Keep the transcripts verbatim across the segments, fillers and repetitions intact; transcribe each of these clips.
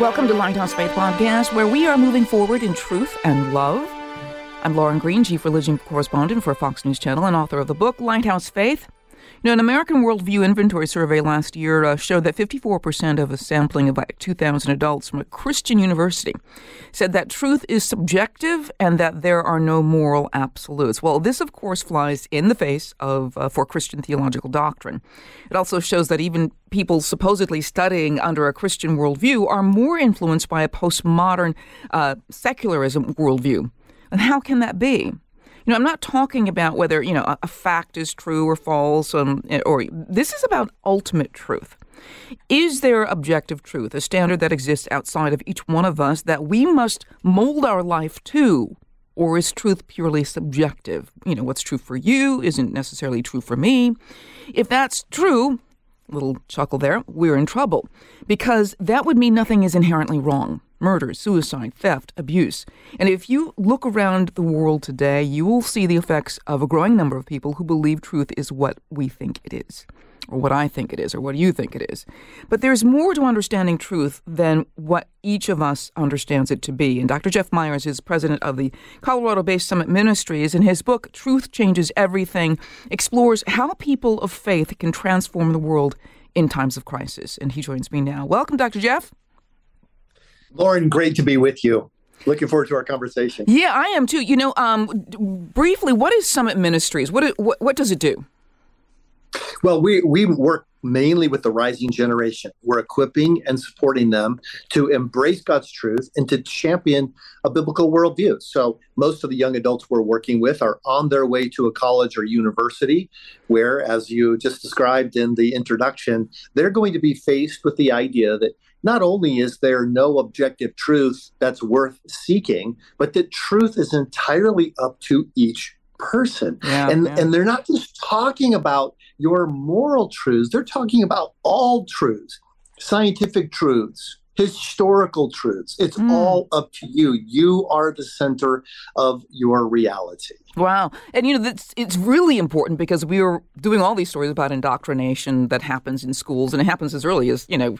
Welcome to Lighthouse Faith Podcast, where we are moving forward in truth and love. I'm Lauren Green, Chief Religion Correspondent for Fox News Channel and author of the book, Lighthouse Faith. You know, an American Worldview inventory survey last year uh, showed that fifty-four percent of a sampling of like two thousand adults from a Christian university said that truth is subjective and that there are no moral absolutes. Well, this, of course, flies in the face of uh, for Christian theological doctrine. It also shows that even people supposedly studying under a Christian worldview are more influenced by a postmodern uh, secularism worldview. And how can that be? You know, I'm not talking about whether, you know, a, a fact is true or false, um, or this is about ultimate truth. Is there objective truth, a standard that exists outside of each one of us that we must mold our life to? Or is truth purely subjective? You know, what's true for you isn't necessarily true for me. If that's true, little chuckle there, we're in trouble, because that would mean nothing is inherently wrong. Murder, suicide, theft, abuse. And if you look around the world today, you will see the effects of a growing number of people who believe truth is what we think it is, or what I think it is, or what you think it is. But there's more to understanding truth than what each of us understands it to be. And Doctor Jeff Myers is president of the Colorado-based Summit Ministries, and his book, Truth Changes Everything, explores how people of faith can transform the world in times of crisis. And he joins me now. Welcome, Doctor Jeff. Lauren, great to be with you. Looking forward to our conversation. Yeah, I am too. You know, um, briefly, what is Summit Ministries? What, what, what does it do? Well, we, we work mainly with the rising generation. We're equipping and supporting them to embrace God's truth and to champion a biblical worldview. So most of the young adults we're working with are on their way to a college or university where, as you just described in the introduction, they're going to be faced with the idea that not only is there no objective truth that's worth seeking, but that truth is entirely up to each person. Yeah, and, yeah. and they're not just talking about your moral truths. They're talking about all truths, scientific truths, historical truths. It's mm. all up to you. You are the center of your reality. Wow. And, you know, that's, it's really important because we are doing all these stories about indoctrination that happens in schools, and it happens as early as, you know,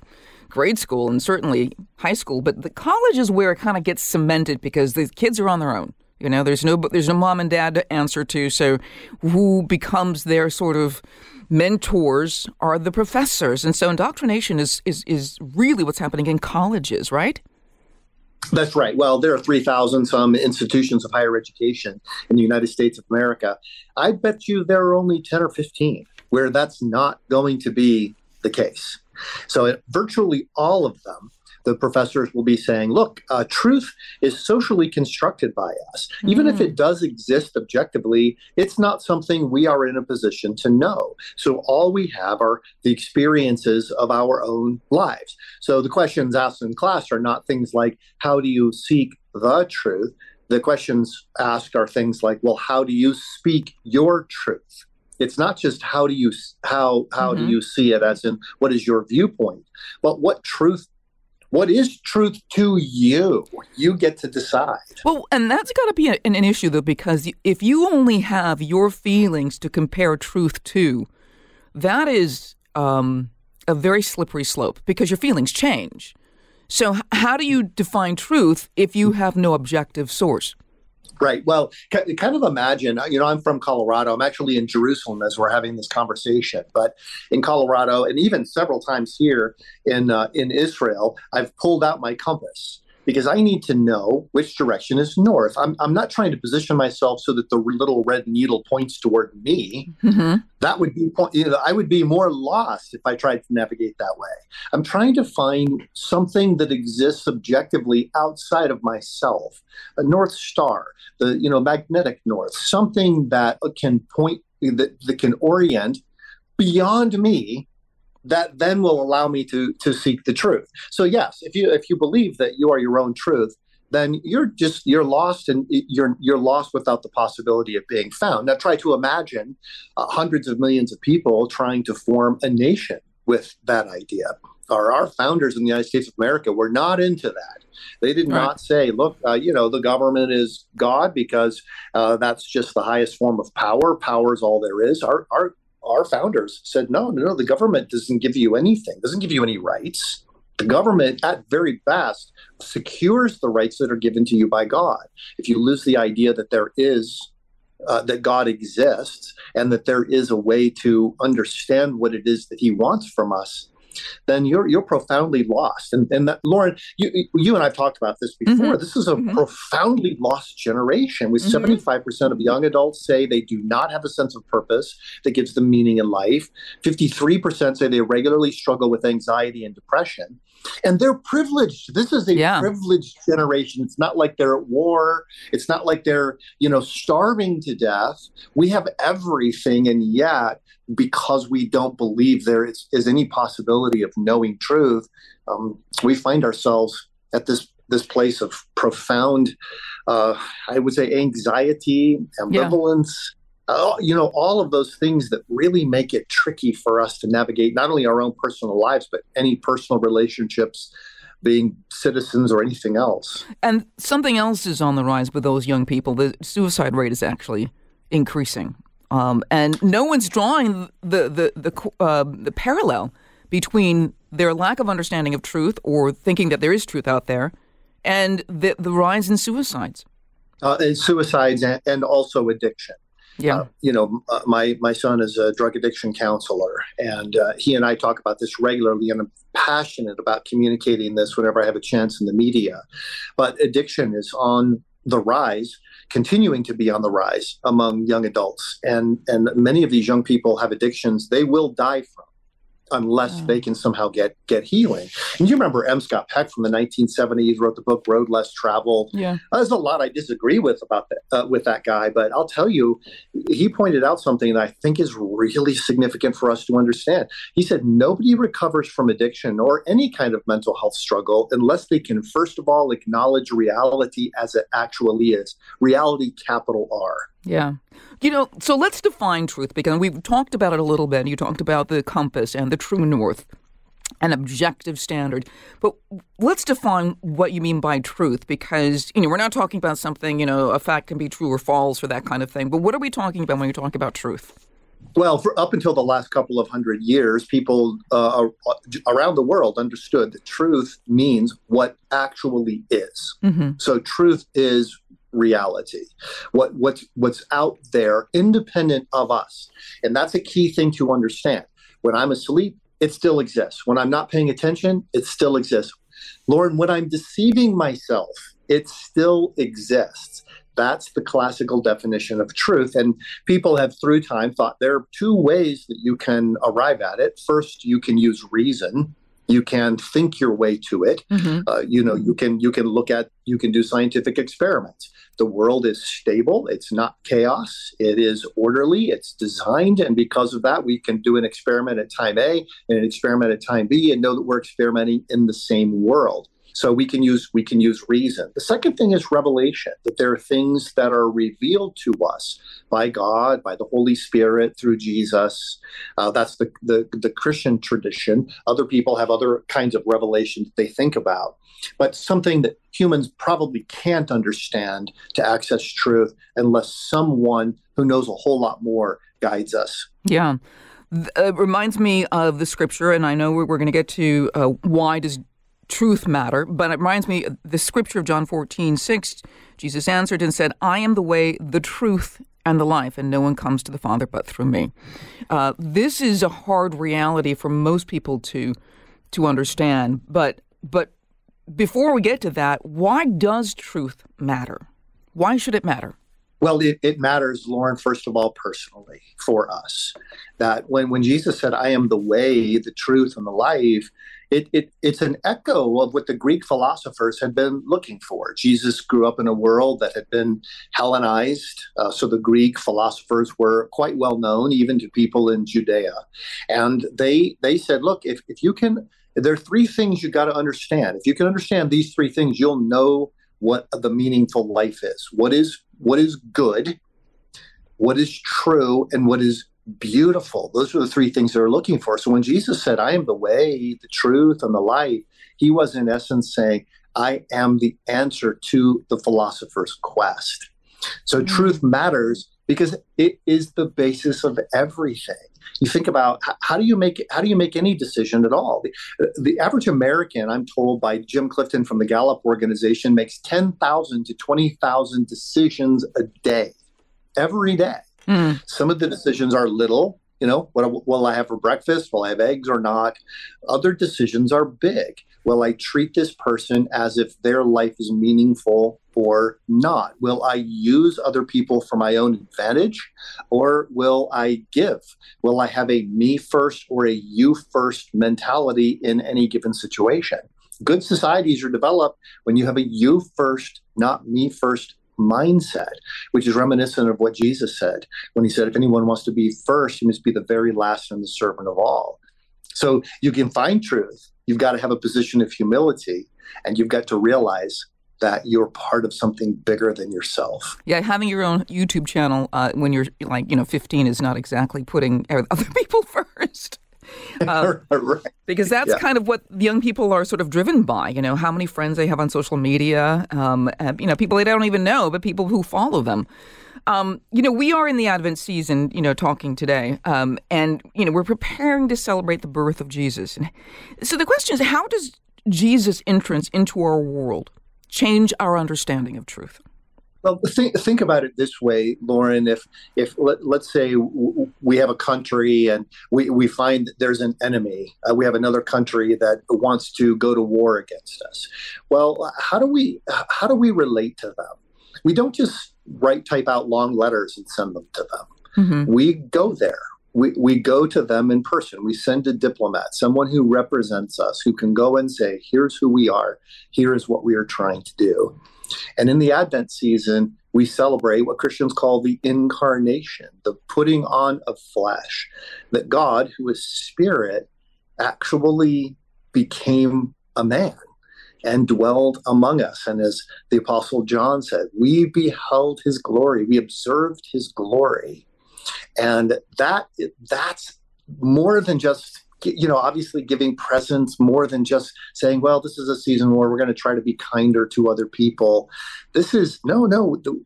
grade school and certainly high school. But the college is where it kind of gets cemented because the kids are on their own. You know, there's no there's no mom and dad to answer to. So who becomes their sort of mentors are the professors. And so indoctrination is is, is really what's happening in colleges, right? That's right. Well, there are three thousand some institutions of higher education in the United States of America. I bet you there are only ten or fifteen where that's not going to be the case. So it, virtually all of them, the professors will be saying, look, uh, truth is socially constructed by us. Even mm. if it does exist objectively, it's not something we are in a position to know. So all we have are the experiences of our own lives. So the questions asked in class are not things like, how do you seek the truth? The questions asked are things like, well, how do you speak your truth? It's not just how do you how how mm-hmm. do you see it, as in what is your viewpoint, but what truth What is truth to you? You get to decide. Well, and that's got to be a, an, an issue, though, because if you only have your feelings to compare truth to, that is um, a very slippery slope because your feelings change. So h- how do you define truth if you have no objective source? Right. Well, c- kind of imagine, you know, I'm from Colorado. I'm actually in Jerusalem as we're having this conversation. But in Colorado, and even several times here in uh, in Israel, I've pulled out my compass because I need to know which direction is north. I'm I'm not trying to position myself so that the little red needle points toward me. Mm-hmm. That would be, you know, I would be more lost if I tried to navigate that way. I'm trying to find something that exists objectively outside of myself, a North Star, the, you know, magnetic north, something that can point, that, that can orient beyond me, that then will allow me to to seek the truth. So yes, if you if you believe that you are your own truth, then you're just you're lost, and you're you're lost without the possibility of being found. Now, try to imagine uh, hundreds of millions of people trying to form a nation with that idea. Our, our founders in the United States of America were not into that. They did All not right. say, look, uh, you know, the government is God, because uh, that's just the highest form of power. Power is all there is. Our our our founders said, no, no, no, the government doesn't give you anything, doesn't give you any rights. The government, at very best, secures the rights that are given to you by God. If you lose the idea that there is, uh, that God exists, and that there is a way to understand what it is that He wants from us, then you're you're profoundly lost. And and that, Lauren, you you and I've talked about this before. Mm-hmm. This is a mm-hmm. profoundly lost generation. With mm-hmm. seventy-five percent of young adults say they do not have a sense of purpose that gives them meaning in life. fifty-three percent say they regularly struggle with anxiety and depression. And they're privileged. This is a yeah. privileged generation. It's not like they're at war. It's not like they're, you know, starving to death. We have everything, and yet, because we don't believe there is, is any possibility of knowing truth, um, we find ourselves at this this place of profound, uh, I would say, anxiety, ambivalence. Yeah. Uh, you know, all of those things that really make it tricky for us to navigate not only our own personal lives, but any personal relationships, being citizens or anything else. And something else is on the rise with those young people. The suicide rate is actually increasing. Um, and no one's drawing the the the, uh, the parallel between their lack of understanding of truth, or thinking that there is truth out there, and the, the rise in suicides. Uh, and suicides and, and also addiction. Yeah, uh, you know, uh, my my son is a drug addiction counselor, and uh, he and I talk about this regularly, and I'm passionate about communicating this whenever I have a chance in the media. But addiction is on the rise, continuing to be on the rise among young adults, and and many of these young people have addictions they will die from, unless they can somehow get get healing. And you remember M. Scott Peck from the nineteen seventies wrote the book Road Less Traveled. Yeah. Uh, there's a lot I disagree with about that, uh, with that guy, but I'll tell you, he pointed out something that I think is really significant for us to understand. He said, nobody recovers from addiction or any kind of mental health struggle unless they can, first of all, acknowledge reality as it actually is. Reality, capital R. Yeah. You know, so let's define truth, because we've talked about it a little bit. You talked about the compass and the true north, an objective standard. But let's define what you mean by truth, because, you know, we're not talking about something, you know, a fact can be true or false or that kind of thing. But what are we talking about when you're talking about truth? Well, for up until the last couple of hundred years, people uh, around the world understood that truth means what actually is. Mm-hmm. So truth is reality, what what's what's out there, independent of us. And that's a key thing to understand. When I'm asleep, it still exists. When I'm not paying attention, it still exists. Lauren, when I'm deceiving myself, it still exists. That's the classical definition of truth. And people have, through time, thought there are two ways that you can arrive at it. First, you can use reason. You can think your way to it. Mm-hmm. Uh, you know, you can you can look at, you can do scientific experiments. The world is stable. It's not chaos. It is orderly. It's designed. And because of that, we can do an experiment at time A and an experiment at time B and know that we're experimenting in the same world. So we can use we can use reason. The second thing is revelation, that there are things that are revealed to us by God, by the Holy Spirit, through Jesus. Uh, that's the, the, the Christian tradition. Other people have other kinds of revelations they think about. But something that humans probably can't understand to access truth unless someone who knows a whole lot more guides us. Yeah. It reminds me of the scripture, and I know we're going to get to uh, why does truth matter, but it reminds me of the scripture of John fourteen six. Jesus answered and said, I am the way, the truth, and the life, and no one comes to the Father but through me. Uh, this is a hard reality for most people to to understand. But but before we get to that, why does truth matter? Why should it matter? Well, it, it matters, Lauren, first of all, personally for us, that when, when Jesus said, I am the way, the truth, and the life, It, it, it's an echo of what the Greek philosophers had been looking for. Jesus grew up in a world that had been Hellenized, uh, so the Greek philosophers were quite well known, even to people in Judea. And they they said, look, if, if you can, there are three things you got to understand. If you can understand these three things, you'll know what the meaningful life is. What is what is good, what is true, and what is beautiful. Those are the three things they're looking for. So when Jesus said, I am the way, the truth, and the life, he was in essence saying, I am the answer to the philosopher's quest. So mm-hmm. truth matters because it is the basis of everything. You think about how do you make how do you make any decision at all? The, the average American, I'm told by Jim Clifton from the Gallup organization, makes ten thousand to twenty thousand decisions a day, every day. Mm. Some of the decisions are little, you know, what will I have for breakfast? Will I have eggs or not? Other decisions are big. Will I treat this person as if their life is meaningful or not? Will I use other people for my own advantage, or will I give? Will I have a me first or a you first mentality in any given situation? Good societies are developed when you have a you first, not me first mindset, which is reminiscent of what Jesus said when he said, if anyone wants to be first, he must be the very last and the servant of all. So you can find truth. You've got to have a position of humility, and you've got to realize that you're part of something bigger than yourself. Yeah, having your own YouTube channel uh, when you're like, you know, fifteen is not exactly putting other people first. Uh, right. Because that's yeah. kind of what young people are sort of driven by, you know, how many friends they have on social media, um, and, you know, people they don't even know, but people who follow them. Um, you know, we are in the Advent season, you know, talking today, um, and, you know, we're preparing to celebrate the birth of Jesus. And so the question is, how does Jesus' entrance into our world change our understanding of truth? Well, think, think about it this way, Lauren. If if let, let's say w- we have a country and we, we find that there's an enemy, uh, we have another country that wants to go to war against us. Well, how do we how do we relate to them? We don't just write type out long letters and send them to them. Mm-hmm. We go there. We we go to them in person. We send a diplomat, someone who represents us, who can go and say, here's who we are. Here is what we are trying to do. And in the Advent season, we celebrate what Christians call the incarnation, the putting on of flesh, that God, who is spirit, actually became a man and dwelled among us. And as the Apostle John said, we beheld his glory, we observed his glory. And that that's more than just, you know, obviously giving presents, more than just saying, well, this is a season where we're going to try to be kinder to other people. This is, no, no, the,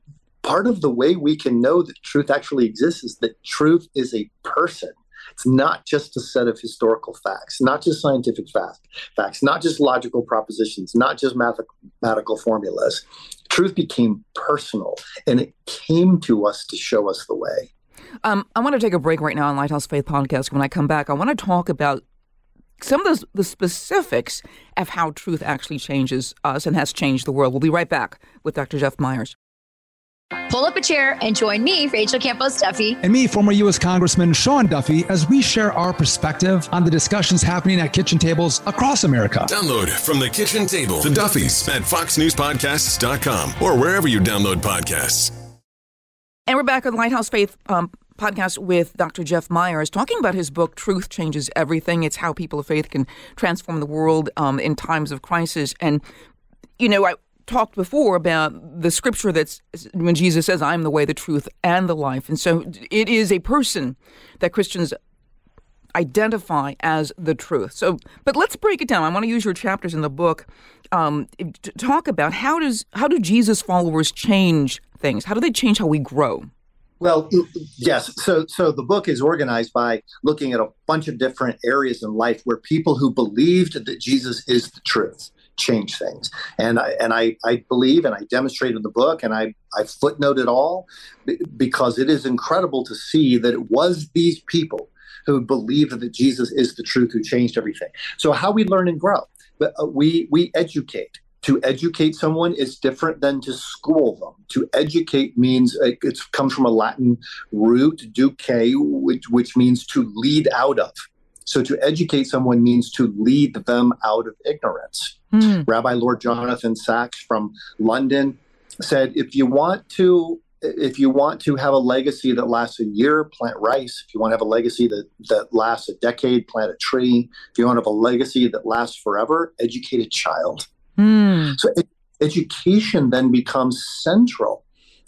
part of the way we can know that truth actually exists is that truth is a person. It's not just a set of historical facts, not just scientific fact, facts, not just logical propositions, not just mathematical formulas. Truth became personal, and it came to us to show us the way. Um, I want to take a break right now on Lighthouse Faith Podcast. When I come back, I want to talk about some of those, the specifics of how truth actually changes us and has changed the world. We'll be right back with Doctor Jeff Myers. Pull up a chair and join me, Rachel Campos Duffy. And me, former U S Congressman Sean Duffy, as we share our perspective on the discussions happening at kitchen tables across America. Download From the Kitchen Table, The Duffys, at fox news podcasts dot com or wherever you download podcasts. And we're back on Lighthouse Faith um, Podcast with Doctor Jeff Myers, talking about his book, Truth Changes Everything. It's how people of faith can transform the world um, in times of crisis. And, you know, I talked before about the scripture that's when Jesus says, I am the way, the truth, and the life. And so it is a person that Christians identify as the truth. So, but let's break it down. I want to use your chapters in the book um, to talk about how does how do Jesus followers change things? How do they change how we grow? Well, yes. So so the book is organized by looking at a bunch of different areas in life where people who believed that Jesus is the truth change things. And I and I, I believe, and I demonstrate in the book, and I, I footnote it all because it is incredible to see that it was these people who believed that Jesus is the truth who changed everything. So how we learn and grow. We we educate. To educate someone is different than to school them. To educate means, it comes from a Latin root, duce, which, which means to lead out of. So to educate someone means to lead them out of ignorance. Mm. Rabbi Lord Jonathan Sacks from London said, if you want to If you want to have a legacy that lasts a year, plant rice. If you want to have a legacy that, that lasts a decade, plant a tree. If you want to have a legacy that lasts forever, educate a child. Mm. So education then becomes central.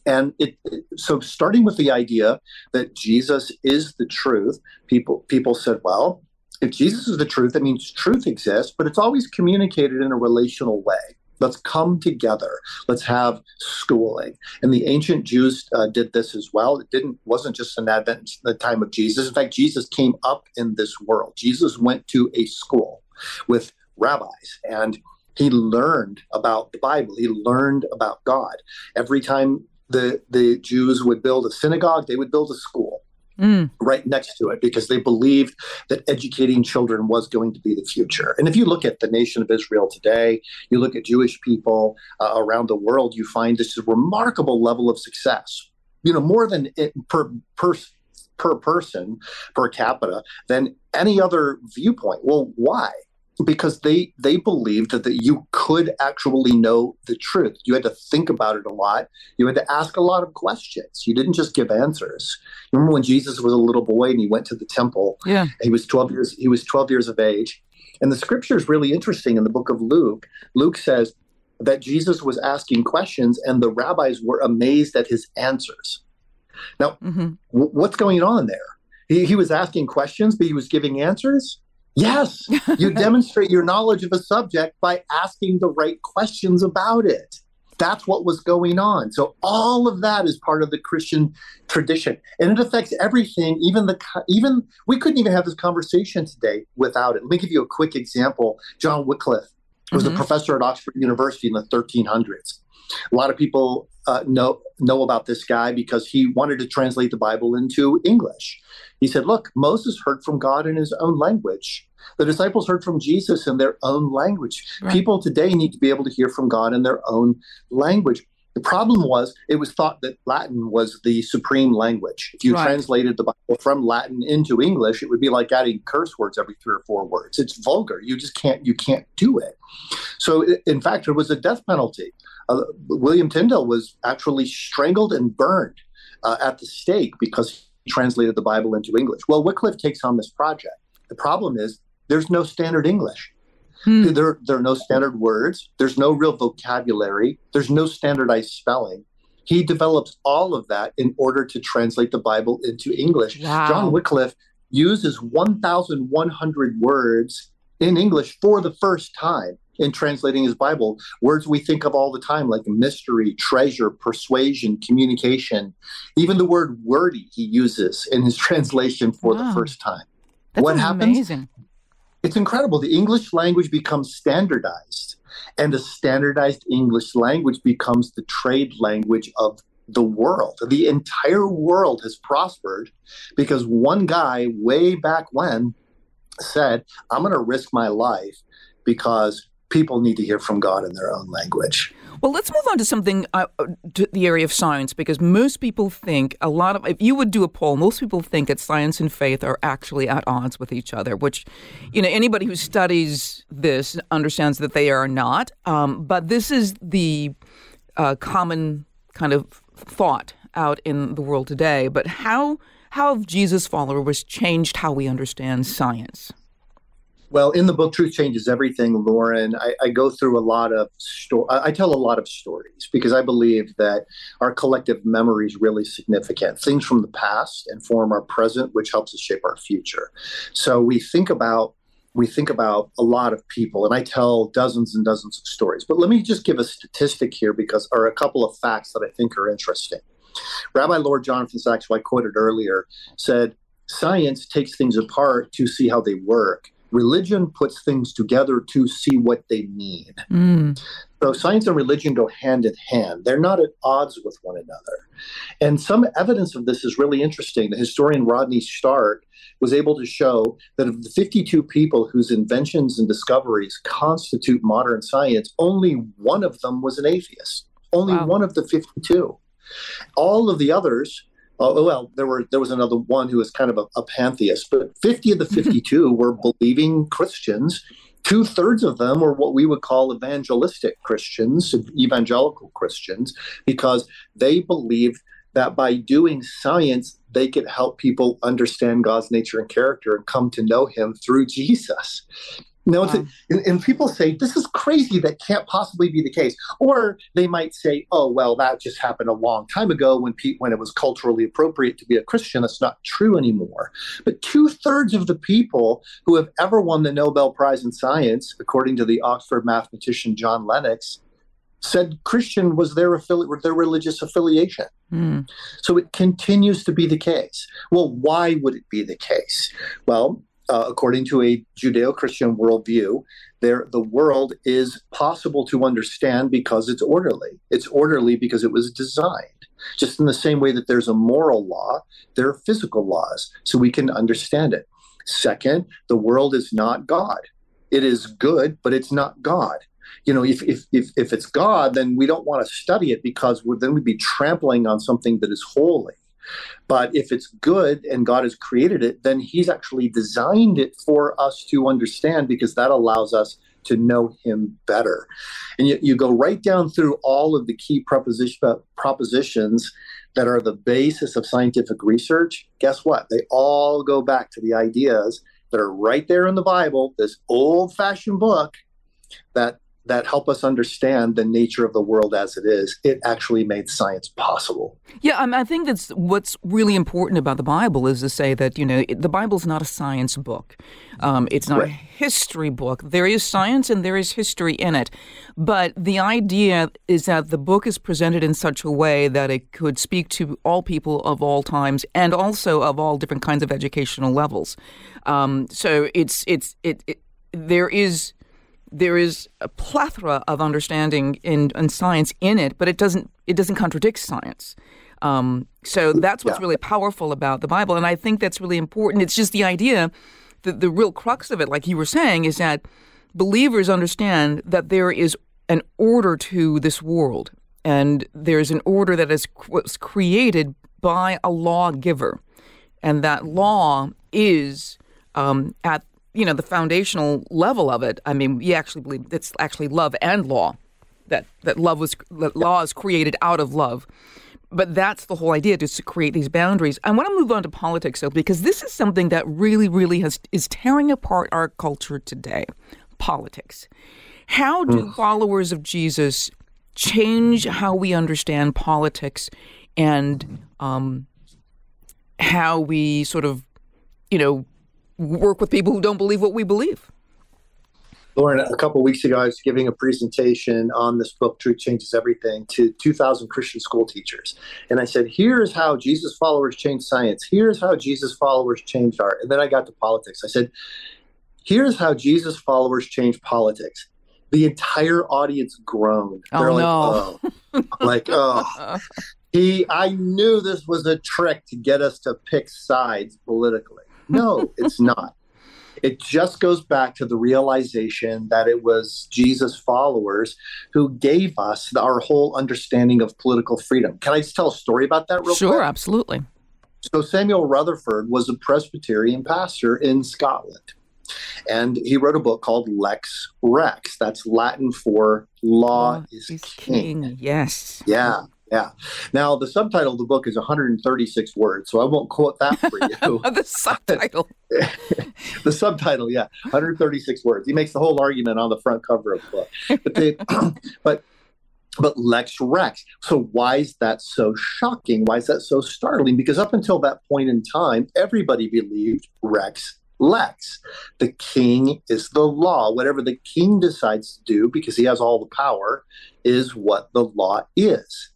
And it, so starting with the idea that Jesus is the truth, people people said, well, if Jesus is the truth, that means truth exists, but it's always communicated in a relational way. Let's come together. Let's have schooling. And the ancient Jews uh, did this as well. It didn't wasn't just an advent in the time of Jesus. In fact, Jesus came up in this world. Jesus went to a school with rabbis, and he learned about the Bible. He learned about God. Every time the, the Jews would build a synagogue, they would build a school Mm. right next to it, because they believed that educating children was going to be the future. And if you look at the nation of Israel today, you look at Jewish people uh, around the world, you find this remarkable level of success, you know, more than it, per, per per person, per capita, than any other viewpoint. Well, why? Because they, they believed that, that you could actually know the truth. You had to think about it a lot. You had to ask a lot of questions. You didn't just give answers. Remember when Jesus was a little boy and he went to the temple? Yeah. He was twelve years, he was twelve years of age. And the scripture is really interesting in the book of Luke. Luke says that Jesus was asking questions and the rabbis were amazed at his answers. Now, mm-hmm. w- what's going on there? He, he was asking questions, but he was giving answers? Yes, you demonstrate your knowledge of a subject by asking the right questions about it. That's what was going on. So all of that is part of the Christian tradition, and it affects everything. Even the even we couldn't even have this conversation today without it. Let me give you a quick example. John Wycliffe was mm-hmm. a professor at Oxford University in the thirteen hundreds. A lot of people uh, know know about this guy because he wanted to translate the Bible into English. He said, look, Moses heard from God in his own language. The disciples heard from Jesus in their own language. Right. People today need to be able to hear from God in their own language. The problem was it was thought that Latin was the supreme language. If you right. translated the Bible from Latin into English, it would be like adding curse words every three or four words. It's vulgar. You just can't you can't do it. So, in fact, there was a death penalty. Uh, William Tyndale was actually strangled and burned uh, at the stake because he translated the Bible into English. Well, Wycliffe takes on this project. The problem is there's no standard English. Hmm. There, there are no standard words. There's no real vocabulary. There's no standardized spelling. He develops all of that in order to translate the Bible into English. Wow. John Wycliffe uses eleven hundred words in English for the first time in translating his Bible, words we think of all the time, like mystery, treasure, persuasion, communication. Even the word wordy he uses in his translation for wow. the first time. That's what happens? Amazing. It's incredible. The English language becomes standardized, and the standardized English language becomes the trade language of the world. The entire world has prospered because one guy way back when said, I'm going to risk my life because people need to hear from God in their own language. Well, let's move on to something, uh, to the area of science, because most people think a lot of, if you would do a poll, most people think that science and faith are actually at odds with each other, which, you know, anybody who studies this understands that they are not. Um, but this is the uh, common kind of thought out in the world today. But how, how have Jesus' followers changed how we understand science? Well, in the book, Truth Changes Everything, Lauren, I, I go through a lot of sto- I, I tell a lot of stories because I believe that our collective memory is really significant. Things from the past inform our present, which helps us shape our future. So we think about we think about a lot of people, and I tell dozens and dozens of stories. But let me just give a statistic here, because or a couple of facts that I think are interesting. Rabbi Lord Jonathan Sacks, who I quoted earlier, said, "Science takes things apart to see how they work. Religion puts things together to see what they mean." Mm. So science and religion go hand in hand. They're not at odds with one another. And some evidence of this is really interesting. The historian Rodney Stark was able to show that of the fifty-two people whose inventions and discoveries constitute modern science, only one of them was an atheist. Only wow. one of the fifty-two. All of the others... Oh, well, there were there was another one who was kind of a, a pantheist, but fifty of the fifty-two were believing Christians. Two-thirds of them were what we would call evangelistic Christians, evangelical Christians, because they believed that by doing science, they could help people understand God's nature and character and come to know him through Jesus. No, wow. and, and people say, this is crazy. That can't possibly be the case. Or they might say, oh, well, that just happened a long time ago when pe- when it was culturally appropriate to be a Christian. That's not true anymore. But two-thirds of the people who have ever won the Nobel Prize in Science, according to the Oxford mathematician John Lennox, said Christian was their affili- their religious affiliation. Mm. So it continues to be the case. Well, why would it be the case? Well, Uh, according to a Judeo-Christian worldview, there the world is possible to understand because it's orderly. It's orderly because it was designed. Just in the same way that there's a moral law, there are physical laws, so we can understand it. Second, the world is not God. It is good, but it's not God. You know, if if if, if it's God, then we don't want to study it because we're, then we'd be trampling on something that is holy. But if it's good and God has created it, then he's actually designed it for us to understand because that allows us to know him better. And you, you go right down through all of the key proposition, uh, propositions that are the basis of scientific research. Guess what? They all go back to the ideas that are right there in the Bible, this old-fashioned book that that help us understand the nature of the world as it is. It actually made science possible. Yeah, I, mean, I think that's what's really important about the Bible is to say that, you know, the Bible's not a science book. Um, it's not right. a history book. There is science and there is history in it. But the idea is that the book is presented in such a way that it could speak to all people of all times and also of all different kinds of educational levels. Um, so it's it's it, it there is... There is a plethora of understanding in, in science in it, but it doesn't it doesn't contradict science. Um, so that's what's yeah. really powerful about the Bible, and I think that's really important. It's just the idea, that the real crux of it, like you were saying, is that believers understand that there is an order to this world, and there is an order that is was created by a lawgiver, and that law is um, at you know, the foundational level of it. I mean, we actually believe it's actually love and law, that that love was that law is created out of love. But that's the whole idea, just to create these boundaries. I want to move on to politics, though, because this is something that really, really has is tearing apart our culture today, politics. How do Ugh. followers of Jesus change how we understand politics and um, how we sort of, you know, work with people who don't believe what we believe? Lauren, a couple of weeks ago, I was giving a presentation on this book, Truth Changes Everything, to two thousand Christian school teachers. And I said, here's how Jesus followers changed science. Here's how Jesus followers changed art. And then I got to politics. I said, here's how Jesus followers changed politics. The entire audience groaned. They're oh, like, no. oh. like, oh. He, I knew this was a trick to get us to pick sides politically. No, it's not. It just goes back to the realization that it was Jesus' followers who gave us our whole understanding of political freedom. Can I just tell a story about that real sure, quick? Sure, absolutely. So Samuel Rutherford was a Presbyterian pastor in Scotland, and he wrote a book called Lex Rex. That's Latin for Law oh, is King. King. Yes. Yeah. Yeah. Now, the subtitle of the book is one hundred thirty-six words, so I won't quote that for you. The subtitle. The subtitle, yeah, one hundred thirty-six words. He makes the whole argument on the front cover of the book. But, they, but, but Lex Rex. So why is that so shocking? Why is that so startling? Because up until that point in time, everybody believed Rex Lex. The king is the law. Whatever the king decides to do, because he has all the power, is what the law is.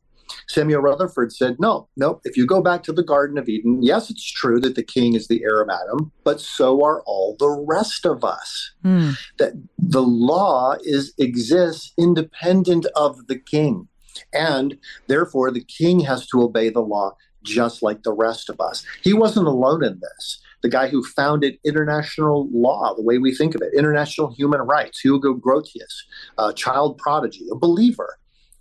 Samuel Rutherford said, no, no, if you go back to the Garden of Eden, yes, it's true that the king is the heir of Adam, but so are all the rest of us. Mm. That the law is exists independent of the king, and therefore the king has to obey the law just like the rest of us. He wasn't alone in this. The guy who founded international law, the way we think of it, international human rights, Hugo Grotius, a child prodigy, a believer.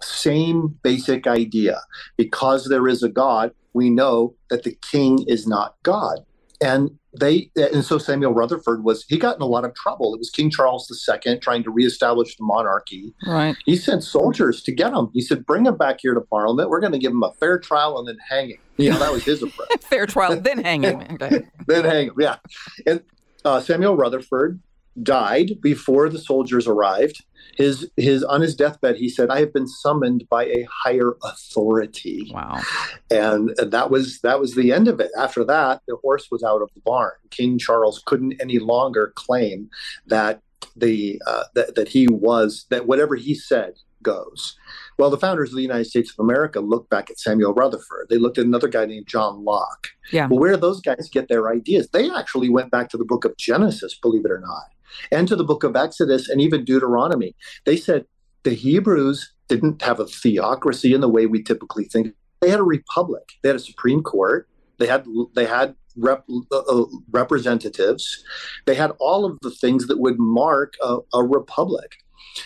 Same basic idea. Because there is a God, we know that the king is not God. And they, and so Samuel Rutherford was, he got in a lot of trouble. It was King Charles the Second trying to reestablish the monarchy. Right. He sent soldiers to get him. He said, bring him back here to Parliament. We're going to give him a fair trial and then hang him. You know, that was his approach. Fair trial, then hang him. Okay. Then hang him, yeah. And uh, Samuel Rutherford died before the soldiers arrived. His his on his deathbed, he said, "I have been summoned by a higher authority." Wow. And, and that was that was the end of it. After that, the horse was out of the barn. King Charles couldn't any longer claim that the uh, that, that he was that whatever he said goes. Well, the founders of the United States of America looked back at Samuel Rutherford. They looked at another guy named John Locke. Yeah. Well, where do those guys get their ideas? They actually went back to the Book of Genesis, believe it or not, and to the Book of Exodus and even Deuteronomy. They said the Hebrews didn't have a theocracy in the way we typically think. They had a republic. They had a Supreme Court. They had they had rep, uh, representatives. They had all of the things that would mark a, a republic.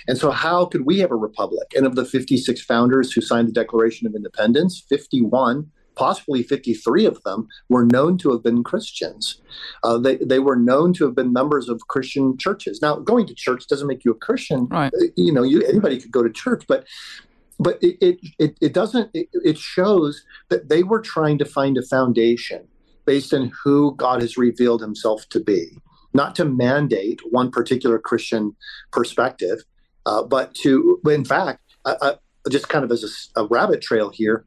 And so how could we have a republic? And of the fifty-six founders who signed the Declaration of Independence, fifty-one, possibly fifty-three of them, were known to have been Christians. Uh, they, they were known to have been members of Christian churches. Now, going to church doesn't make you a Christian. Right. You know, you, anybody could go to church, but but it it, it, it doesn't, it, it shows that they were trying to find a foundation based on who God has revealed himself to be. Not to mandate one particular Christian perspective, uh, but to, in fact, uh, uh, just kind of as a, a rabbit trail here,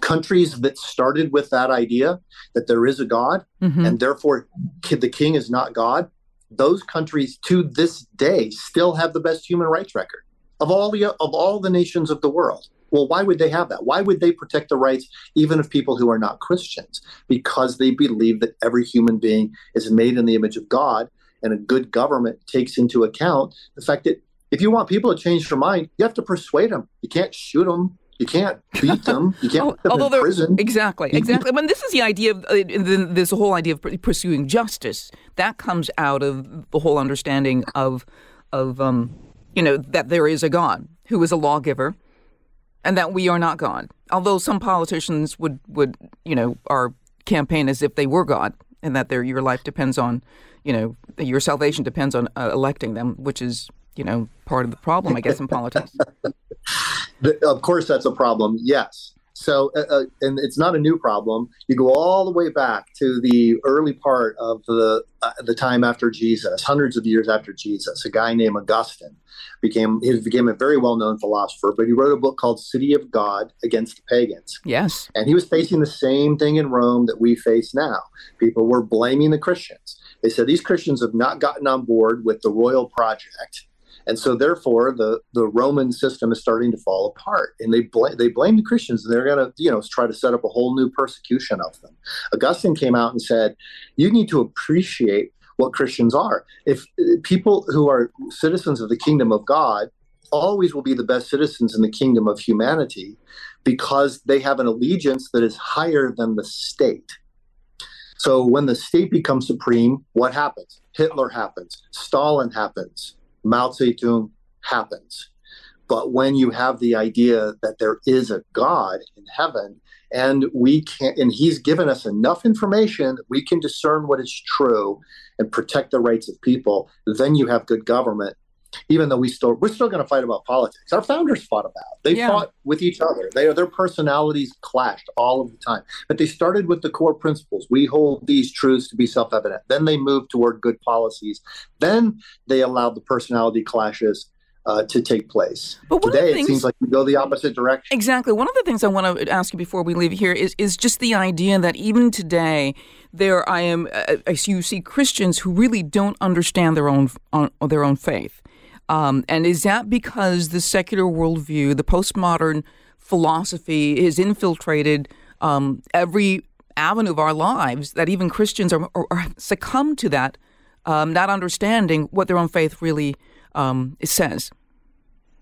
countries that started with that idea that there is a God, mm-hmm. and therefore the king is not God, those countries to this day still have the best human rights record of all the of all the nations of the world. Well, why would they have that? Why would they protect the rights even of people who are not Christians? Because they believe that every human being is made in the image of God, and a good government takes into account the fact that if you want people to change their mind, you have to persuade them. You can't shoot them. You can't beat them. You can't put them Although in prison. Exactly, exactly. When this is the idea of uh, this whole idea of pursuing justice, that comes out of the whole understanding of, of um, you know, that there is a God who is a lawgiver. And that we are not God, although some politicians would, would, you know, are campaign as if they were God, and that their your life depends on, you know, your salvation depends on uh, electing them, which is, you know, part of the problem, I guess, in politics. Of course, that's a problem. Yes. So, uh, and it's not a new problem. You go all the way back to the early part of the uh, the time after Jesus, hundreds of years after Jesus. A guy named Augustine became he became a very well known philosopher, but he wrote a book called City of God Against the Pagans. Yes, and he was facing the same thing in Rome that we face now. People were blaming the Christians. They said these Christians have not gotten on board with the royal project. And so, therefore, the, the Roman system is starting to fall apart, and they bl- they blame the Christians, and they're going to, you know, try to set up a whole new persecution of them. Augustine came out and said, "You need to appreciate what Christians are. If people who are citizens of the kingdom of God always will be the best citizens in the kingdom of humanity, because they have an allegiance that is higher than the state." So, when the state becomes supreme, what happens? Hitler happens. Stalin happens. Mao Zedong happens. But when you have the idea that there is a God in heaven, and we can't, and he's given us enough information that we can discern what is true and protect the rights of people, then you have good government. Even though we still we're still going to fight about politics. Our founders fought about. They yeah. fought with each other. They their personalities clashed all of the time. But they started with the core principles. We hold these truths to be self-evident. Then they moved toward good policies. Then they allowed the personality clashes uh, to take place. But today it things, seems like we go the opposite direction. Exactly. One of the things I want to ask you before we leave here is is just the idea that even today there I am uh, you see Christians who really don't understand their own on, their own faith. Um, and is that because the secular worldview, the postmodern philosophy, has infiltrated um, every avenue of our lives, that even Christians are, are, are succumb to that, um, not understanding what their own faith really um, says?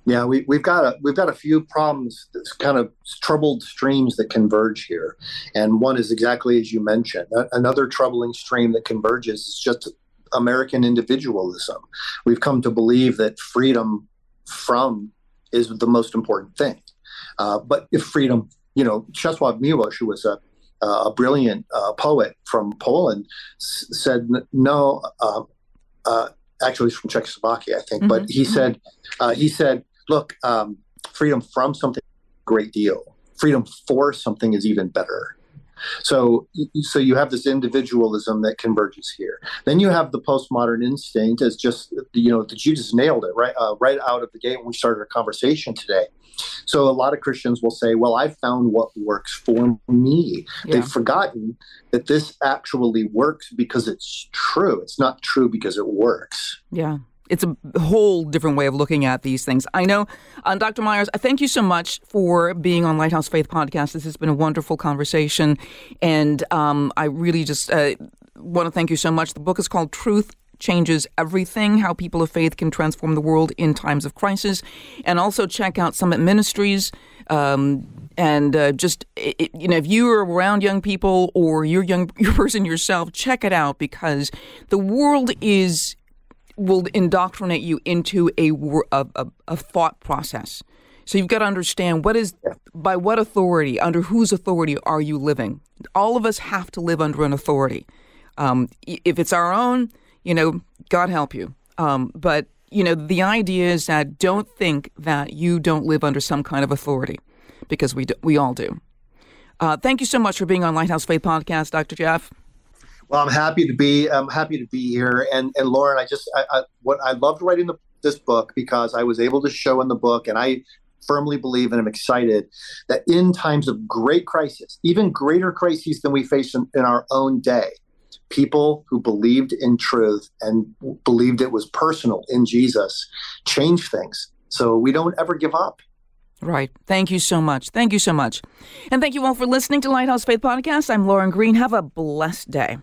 Yeah, we, we've got a we've got a few problems, kind of troubled streams that converge here, and one is exactly as you mentioned. A- another troubling stream that converges is just American individualism. We've come to believe that freedom from is the most important thing. Uh, but if freedom, you know, Czesław Miłosz, who was a, a brilliant uh, poet from Poland, s- said, no, uh, uh, actually he's from Czechoslovakia, I think, mm-hmm. but he mm-hmm. said, uh, he said, look, um, freedom from something is a great deal. Freedom for something is even better. So, so you have this individualism that converges here. Then you have the postmodern instinct as just, you know, the Judas nailed it right, uh, right out of the gate when we started our conversation today. So a lot of Christians will say, well, I found what works for me. Yeah. They've forgotten that this actually works because it's true. It's not true because it works. Yeah. It's a whole different way of looking at these things. I know, um, Doctor Myers, thank you so much for being on Lighthouse Faith Podcast. This has been a wonderful conversation, and um, I really just uh, want to thank you so much. The book is called Truth Changes Everything, How People of Faith Can Transform the World in Times of Crisis. And also check out Summit Ministries. Um, and uh, just, it, you know, if you're around young people or you're a young person yourself, check it out, because the world is... will indoctrinate you into a, a, a thought process. So you've got to understand what is, by what authority, under whose authority are you living? All of us have to live under an authority. Um, if it's our own, you know, God help you. Um, but, you know, the idea is that don't think that you don't live under some kind of authority, because we do, we all do. Uh, thank you so much for being on Lighthouse Faith Podcast, Doctor Jeff. Well, I'm happy to be. I'm happy to be here, and and Lauren, I just I, I, what I loved writing the, this book, because I was able to show in the book, and I firmly believe, and I'm excited that in times of great crisis, even greater crises than we face in, in our own day, people who believed in truth and believed it was personal in Jesus changed things. So we don't ever give up. Right. Thank you so much. Thank you so much, and thank you all for listening to Lighthouse Faith Podcast. I'm Lauren Green. Have a blessed day.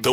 The